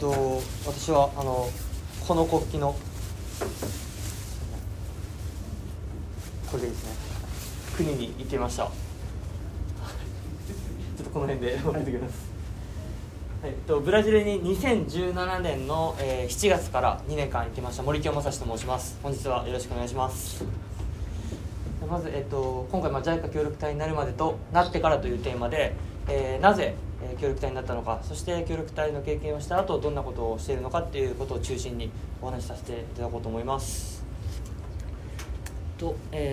私はこの国旗のこれですね、国に行ってました。ちょっとこの辺で終わりておきます。ブラジルに2017年の、7月から2年間行ってました森清正史と申します。本日はよろしくお願いします。まず、今回、JICA 協力隊になるまでとなってからというテーマで、なぜ協力隊になったのか、そして協力隊の経験をした後どんなことをしているのかっていうことを中心にお話しさせていただこうと思います。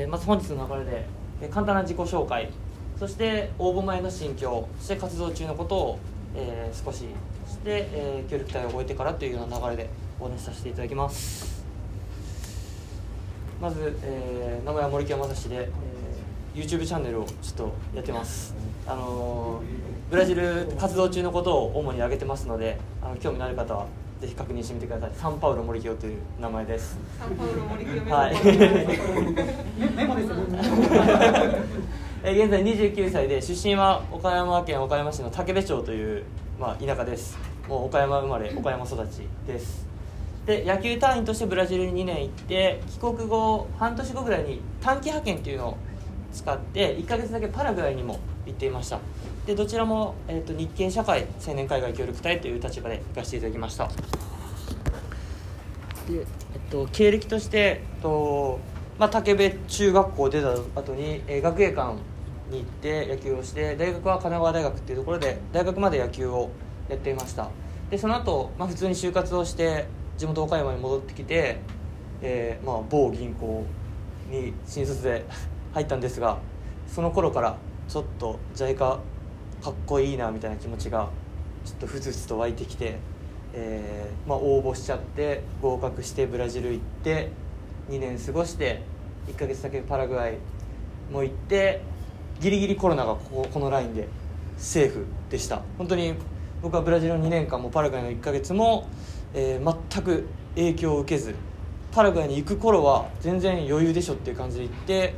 まず本日の流れで、簡単な自己紹介、そして応募前の心境、そして活動中のことを少しして、協力隊を終えてからというような流れでお話しさせていただきます。まず、名前は森清正史で、YouTube チャンネルをちょっとやってます。ブラジル活動中のことを主に挙げてますので、興味のある方はぜひ確認してみてください。サンパウロ森清という名前です。サンパウロ森清、はい、メモですよ。現在29歳で、出身は岡山県岡山市の竹部町という、田舎です。もう岡山生まれ岡山育ちです。で、野球隊員としてブラジルに2年行って、帰国後半年後ぐらいに短期派遣というのを使って1ヶ月だけパラグアイにも行っていました。で、どちらも、日系社会青年海外協力隊という立場で行かせていただきました。で、経歴として、竹部中学校を出た後に、学芸館に行って野球をして、大学は神奈川大学っていうところで大学まで野球をやっていました。で、その後、普通に就活をして地元岡山に戻ってきて、某銀行に新卒で入ったんですが、その頃からちょっと JICA かっこいいなみたいな気持ちがちょっとふつふつと湧いてきて、応募しちゃって合格してブラジル行って2年過ごして、1ヶ月だけパラグアイも行って、ギリギリコロナがこのラインでセーフでした。本当に僕はブラジルの2年間もパラグアイの1ヶ月も、全く影響を受けず、パラグアイに行く頃は全然余裕でしょっていう感じで行って、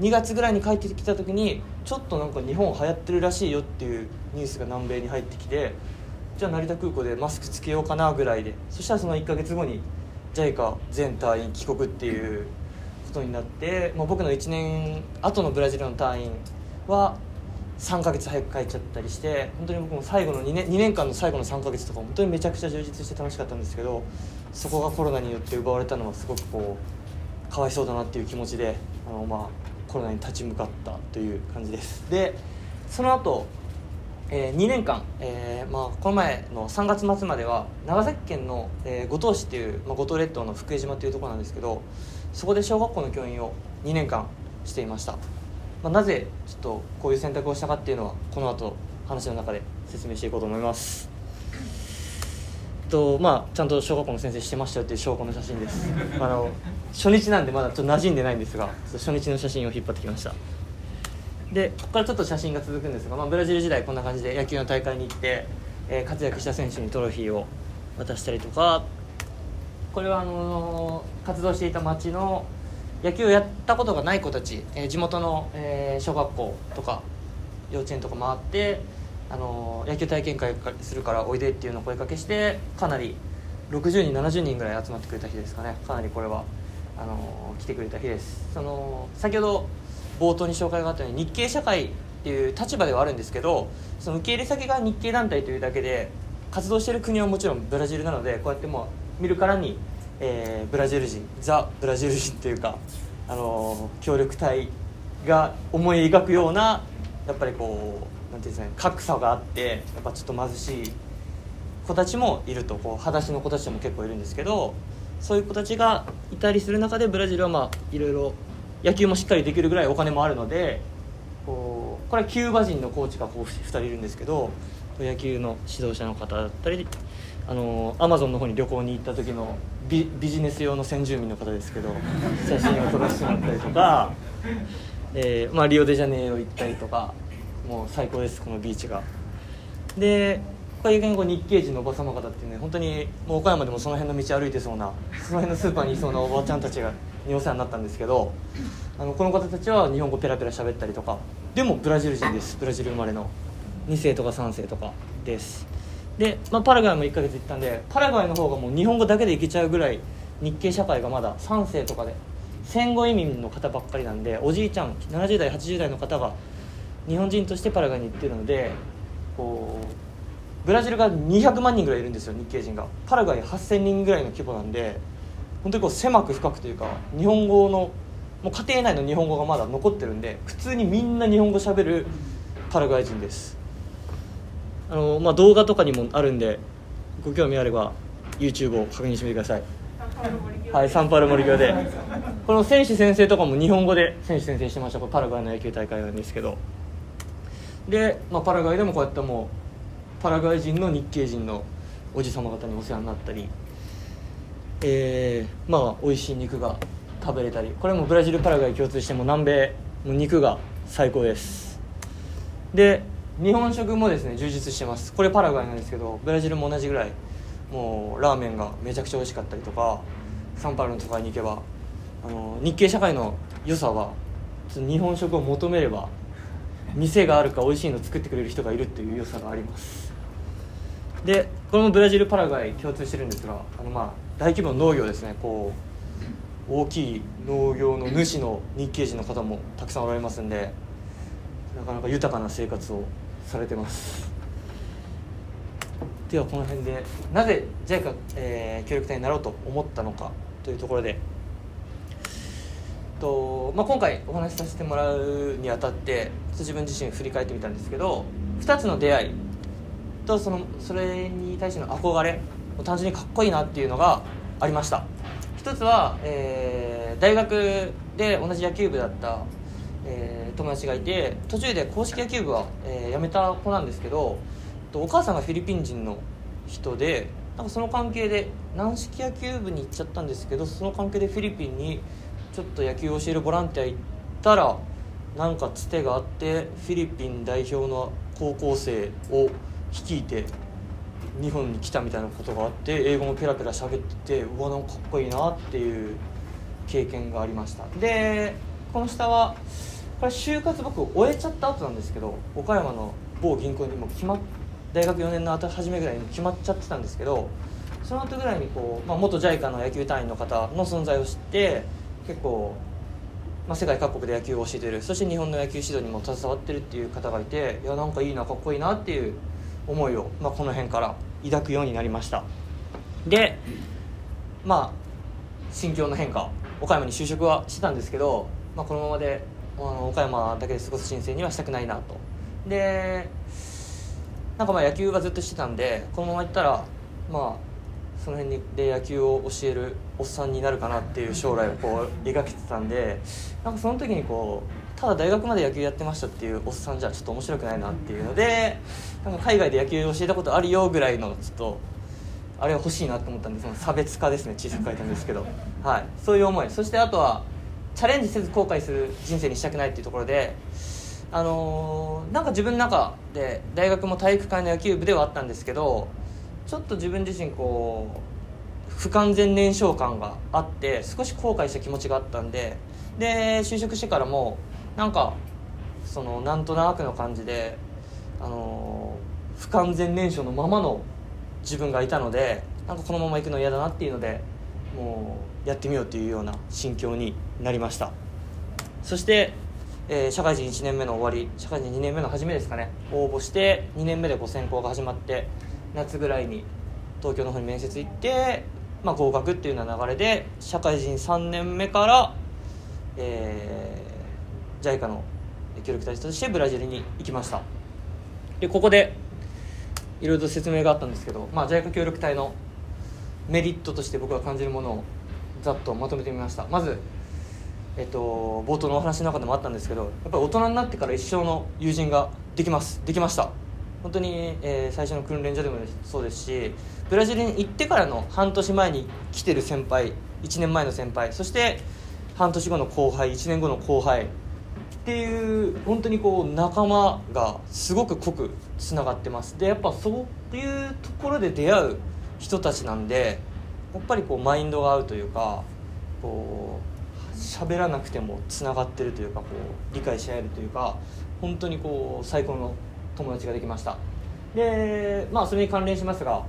2月ぐらいに帰ってきた時にちょっとなんか日本流行ってるらしいよっていうニュースが南米に入ってきて、じゃあ成田空港でマスクつけようかなぐらいで、そしたらその1ヶ月後にJICA 全隊員帰国っていうことになって、僕の1年後のブラジルの隊員は3ヶ月早く帰っちゃったりして、本当に僕も最後の2年間の最後の3ヶ月とか本当にめちゃくちゃ充実して楽しかったんですけど、そこがコロナによって奪われたのはすごくかわいそうだなっていう気持ちで、コロナに立ち向かったという感じです。で、その後、2年間、この前の3月末までは長崎県の、五島市っていう、五島列島の福江島っていうところなんですけど、そこで小学校の教員を2年間していました。なぜちょっとこういう選択をしたかっていうのはこの後話の中で説明していこうと思います。ちゃんと小学校の先生してましたよっていう証拠の写真です。初日なんでまだちょっと馴染んでないんですが、初日の写真を引っ張ってきました。で、ここからちょっと写真が続くんですが、ブラジル時代こんな感じで野球の大会に行って、活躍した選手にトロフィーを渡したりとか、これは活動していた町の野球をやったことがない子たち、地元の、小学校とか幼稚園とか回って、野球体験会するからおいでっていうのを声かけして、かなり60人70人ぐらい集まってくれた日ですかね。かなりこれは来てくれた日です。先ほど冒頭に紹介があったように、日系社会っていう立場ではあるんですけど、その受け入れ先が日系団体というだけで、活動している国はもちろんブラジルなので、こうやって見るからに、ブラジル人、ザ・ブラジル人というか、協力隊が思い描くような、やっぱりなんていうんですかね、格差があって、やっぱちょっと貧しい子たちもいると、裸足の子たちも結構いるんですけど、そういう子たちがいたりする中で、ブラジルはいろいろ野球もしっかりできるぐらいお金もあるので、これはキューバ人のコーチが2人いるんですけど、野球の指導者の方だったり、アマゾンの方に旅行に行った時の ビジネス用の先住民の方ですけど、写真を撮らせてもらったりとか、リオデジャネイロ行ったりとか、もう最高です、このビーチが。で、これ言語日系人のおばさま方っていうね、本当にもう岡山でもその辺の道歩いてそうな、その辺のスーパーにいそうなおばちゃんたちがにお世話になったんですけど、この方たちは日本語ペラペラ喋ったりとか、でもブラジル人です。ブラジル生まれの2世とか3世とかです。で、パラグアイも1ヶ月行ったんで、パラグアイの方がもう日本語だけでいけちゃうぐらい日系社会がまだ3世とかで戦後移民の方ばっかりなんで、おじいちゃん70代80代の方が日本人としてパラグアイに行ってるので、こうブラジルが200万人ぐらいいるんですよ、日系人が。パラグアイ8000人ぐらいの規模なんで、本当にこう狭く深くというか、日本語のもう家庭内の日本語がまだ残ってるんで、普通にみんな日本語しゃべるパラグアイ人です。動画とかにもあるんで、ご興味あれば YouTube を確認してみてください。はい、サンパウロ森教でこの選手宣誓とかも日本語で選手宣誓してました。これパラグアイの野球大会なんですけど、で、パラグアイでもこうやってもうパラグアイ人の日系人のおじさま方にお世話になったり、美味しい肉が食べれたり、これもブラジルパラグアイ共通しても南米の肉が最高です。で、日本食もですね充実してます。これパラグアイなんですけど、ブラジルも同じぐらいもうラーメンがめちゃくちゃ美味しかったりとか、サンパウロの都会に行けば日系社会の良さは日本食を求めれば店があるか美味しいの作ってくれる人がいるっていう良さがあります。で、これもブラジルパラグアイ共通してるんですが、大規模の農業ですね。こう大きい農業の主の日系人の方もたくさんおられますんで、なかなか豊かな生活をされてます。ではこの辺でなぜ JICA、協力隊になろうと思ったのかというところで、今回お話しさせてもらうにあたって自分自身振り返ってみたんですけど、2つの出会いとそれに対しての憧れ、単純にかっこいいなっていうのがありました。一つは、大学で同じ野球部だった、友達がいて、途中で硬式野球部は、辞めた子なんですけど、お母さんがフィリピン人の人で、なんかその関係で軟式野球部に行っちゃったんですけど、その関係でフィリピンにちょっと野球を教えるボランティア行ったら、なんかつてがあってフィリピン代表の高校生を率いて日本に来たみたいなことがあって、英語もペラペラ喋ってて、うわ、なんかかっこいいなっていう経験がありました。で、この下はこれ就活僕終えちゃった後なんですけど、岡山の某銀行にも大学4年の初めぐらいに決まっちゃってたんですけど、その後ぐらいにこう、元 JICA の野球隊員の方の存在を知って、結構、世界各国で野球を教えてる、そして日本の野球指導にも携わってるっていう方がいて、いや、なんかいいな、かっこいいなっていう思いを、この辺から抱くようになりました。で、心境の変化、岡山に就職はしてたんですけど、このままで岡山だけで過ごす人生にはしたくないなと。で、なんか野球がずっとしてたんで、このまま行ったらその辺で野球を教えるおっさんになるかなっていう将来をこう描けてたんで、なんかその時にこうただ大学まで野球やってましたっていうおっさんじゃちょっと面白くないなっていうので、なんか海外で野球を教えたことあるよぐらいのちょっとあれは欲しいなと思ったんで、その差別化ですね、小さく書いたんですけど、はい、そういう思い。そしてあとはチャレンジせず後悔する人生にしたくないっていうところで、なんか自分の中で大学も体育会の野球部ではあったんですけど、ちょっと自分自身こう不完全燃焼感があって、少し後悔した気持ちがあったんで、就職してからもなんかなんとなくの感じで、不完全燃焼のままの自分がいたので、なんかこのまま行くの嫌だなっていうので、もうやってみようというような心境になりました。そして、社会人1年目の終わり、社会人2年目の初めですかね、応募して2年目で選考が始まって、夏ぐらいに東京の方に面接行って、合格っていうような流れで、社会人3年目から、JICA の協力隊としてブラジルに行きました。で、ここでいろいろと説明があったんですけど、JICA 協力隊のメリットとして僕が感じるものをざっとまとめてみました。まず、冒頭のお話の中でもあったんですけど、やっぱり大人になってから一生の友人ができました。本当に、最初の訓練所でもそうですし、ブラジルに行ってからの半年前に来てる先輩、1年前の先輩、そして半年後の後輩、1年後の後輩っていう、本当にこう仲間がすごく濃くつながってます。で、やっぱそういうところで出会う人たちなんで、やっぱりこうマインドが合うというか、こう喋らなくてもつながってるというか、こう理解し合えるというか、本当にこう最高の友達ができました。で、まあ、それに関連しますが、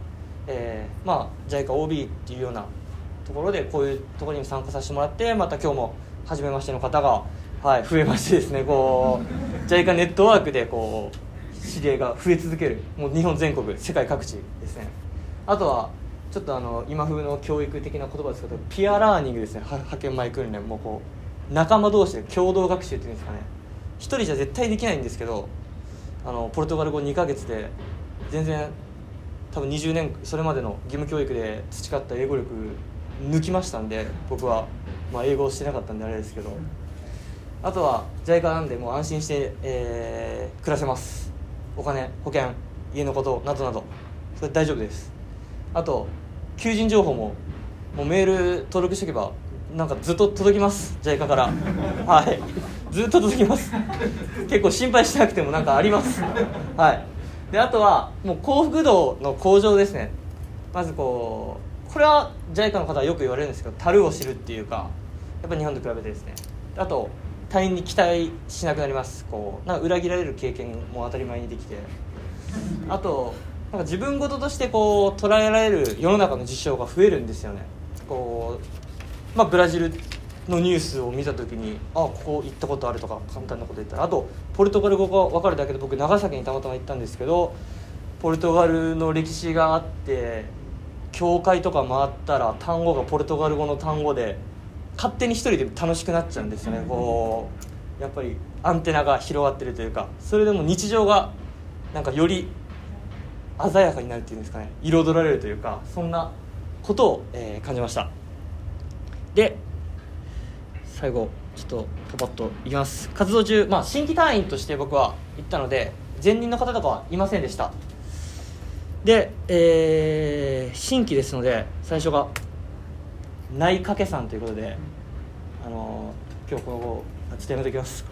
まあ、JICA OB っていうようなところでこういうところに参加させてもらって、また今日も初めましての方が、はい、増えましてですね、こう JICA ネットワークでこう知り合いが増え続ける、もう日本全国世界各地ですね。あとはちょっと今風の教育的な言葉ですけど、ピアラーニングですね。派遣前訓練もこう仲間同士で共同学習っていうんですかね。一人じゃ絶対できないんですけど、ポルトガル語2ヶ月で全然多分20年それまでの義務教育で培った英語力抜きましたんで、僕は、まあ、英語をしてなかったんであれですけど、あとは JICA なんでもう安心して、暮らせます。お金、保険、家のことなどなど、それ大丈夫です。あと求人情報も、もうメール登録しておけばなんかずっと届きます。 JICA からはいずっと届きます。結構心配しなくてもなんかあります。はい。で、あとはもう幸福度の向上ですね。まずこれは JICA の方はよく言われるんですけど、樽を知るっていうか、やっぱ日本と比べてですね。あと他人に期待しなくなります。なんか裏切られる経験も当たり前にできて、あとなんか自分事として捉えられる世の中の事象が増えるんですよね。まあ、ブラジルのニュースを見た時に、ここ行ったことあるとか簡単なこと言ったら、あとポルトガル語が分かるだけで、僕長崎にたまたま行ったんですけど、ポルトガルの歴史があって、教会とか回ったら単語がポルトガル語の単語で勝手に一人で楽しくなっちゃうんですよね。やっぱりアンテナが広がってるというか、それでも日常がなんかより鮮やかになるっていうんですかね、彩られるというか、そんなことを、感じました。で、最後ちょっとパパッといきます。活動中、まあ、新規隊員として僕は行ったので前任の方とかはいませんでした。で、新規ですので、最初が内掛け算ということで、今日ちょっとやめておきます。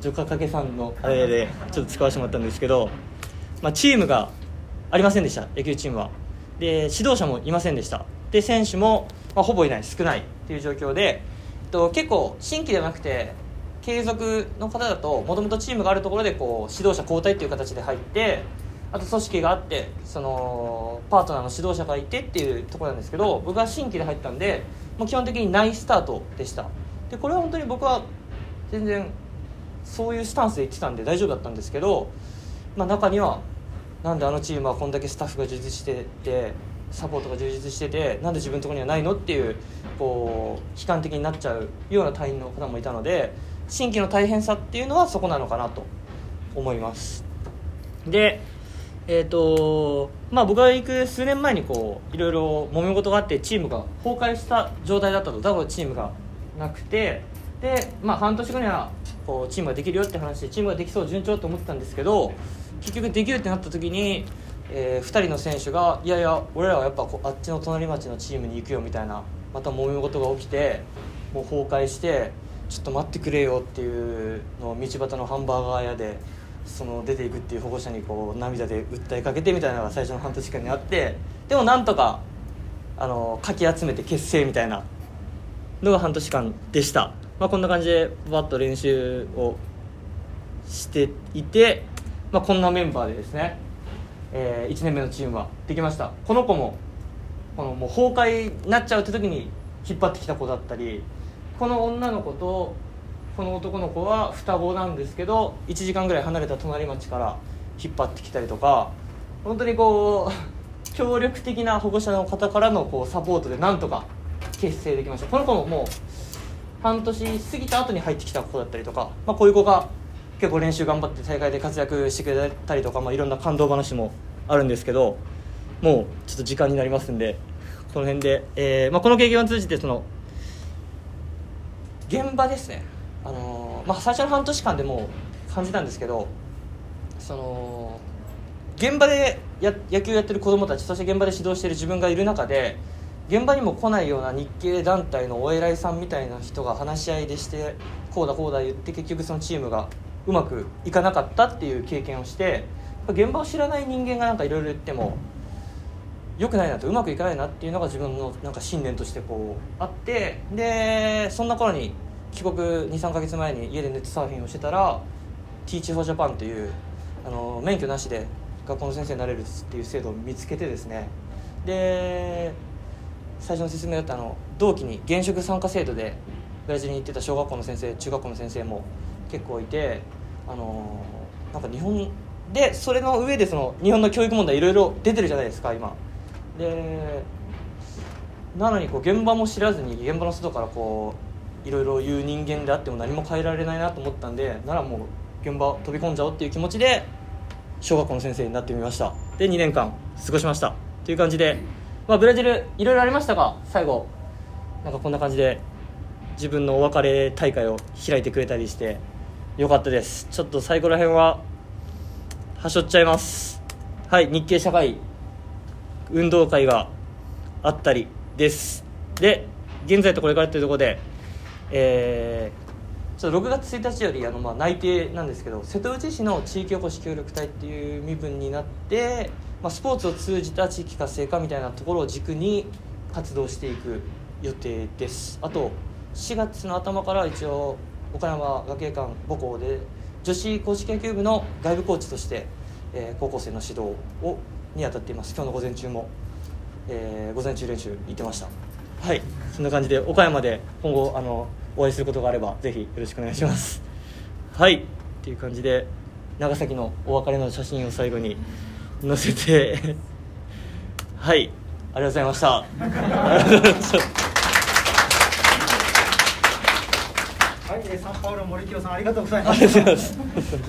除掛け算のあれでちょっと使わせてもらったんですけど、まあ、チームがありませんでした。野球チームは。で、指導者もいませんでした。で、選手も、ほぼいない、少ないという状況で、結構新規ではなくて継続の方だと、もともとチームがあるところで指導者交代という形で入って、あと組織があって、そのパートナーの指導者がいてっていうところなんですけど、僕は新規で入ったんで、もう基本的にないスタートでした。で、これは本当に僕は全然そういうスタンスで行ってたんで大丈夫だったんですけど、まあ、中にはなんであのチームはこんだけスタッフが充実してて、サポートが充実してて、なんで自分のところにはないのっていう、悲観的になっちゃうような隊員の方もいたので、新規の大変さっていうのはそこなのかなと思います。で、まあ、僕が行く数年前にいろいろ揉め事があって、チームが崩壊した状態だったと。だからチームがなくて、で、まあ、半年後にはチームができるよって話で、チームができそう、順調と思ってたんですけど、結局できるってなった時に、2人の選手がいやいや俺らはやっぱあっちの隣町のチームに行くよみたいな、また揉め事が起きて、もう崩壊して、ちょっと待ってくれよっていうのを道端のハンバーガー屋で出ていくっていう保護者に涙で訴えかけてみたいなのが最初の半年間にあって、でもなんとかかき集めて結成みたいなのが半年間でした。まあ、こんな感じでバッと練習をしていて、まあ、こんなメンバーでですね、1年目のチームはできました。この子ももう崩壊になっちゃうって時に引っ張ってきた子だったり、この女の子とこの男の子は双子なんですけど、1時間ぐらい離れた隣町から引っ張ってきたりとか、本当に協力的な保護者の方からのサポートでなんとか結成できました。この子ももう半年過ぎた後に入ってきた子だったりとか、まあ、こういう子が結構練習頑張って大会で活躍してくれたりとか、まあ、いろんな感動話もあるんですけど、もうちょっと時間になりますんで、この辺で、まあ、この経験を通じて現場ですね、まあ、最初の半年間でも感じたんですけど、現場で野球やってる子どもたち、そして現場で指導している自分がいる中で、現場にも来ないような日系団体のお偉いさんみたいな人が話し合いでして、こうだこうだ言って、結局そのチームがうまくいかなかったっていう経験をして、現場を知らない人間がなんかいろいろ言っても良くないなと、うまくいかないなっていうのが自分のなんか信念としてあって、でそんな頃に帰国 2,3 ヶ月前に家でネットサーフィンをしてたら Teach for Japan という免許なしで学校の先生になれるっていう制度を見つけてですね、で最初の説明だった同期に現職参加制度でブラジルに行ってた小学校の先生、中学校の先生も結構いて、なんか日本でそれの上で日本の教育問題いろいろ出てるじゃないですか今で。なのに現場も知らずに現場の外からいろいろ言う人間であっても何も変えられないなと思ったんで、ならもう現場飛び込んじゃおうっていう気持ちで小学校の先生になってみました。で2年間過ごしましたという感じで、ブラジルいろいろありましたが、最後なんかこんな感じで自分のお別れ大会を開いてくれたりしてよかったです。ちょっと最後ら辺ははしょっちゃいます。はい、日系社会運動会があったりです。で現在とこれからというところで、ちょっと6月1日より内定なんですけど、瀬戸内市の地域おこし協力隊っていう身分になって、スポーツを通じた地域活性化みたいなところを軸に活動していく予定です。あと4月の頭から一応岡山学芸館母校で女子硬式野球部の外部コーチとして、高校生の指導をに当たっています。今日の午前中も、午前中練習行ってました。はい、そんな感じで岡山で今後お会いすることがあればぜひよろしくお願いします。はいっていう感じで長崎のお別れの写真を最後に載せてはいありがとうございました。ありがとうございました。はい、サンパウロ森清さんありがとうございます。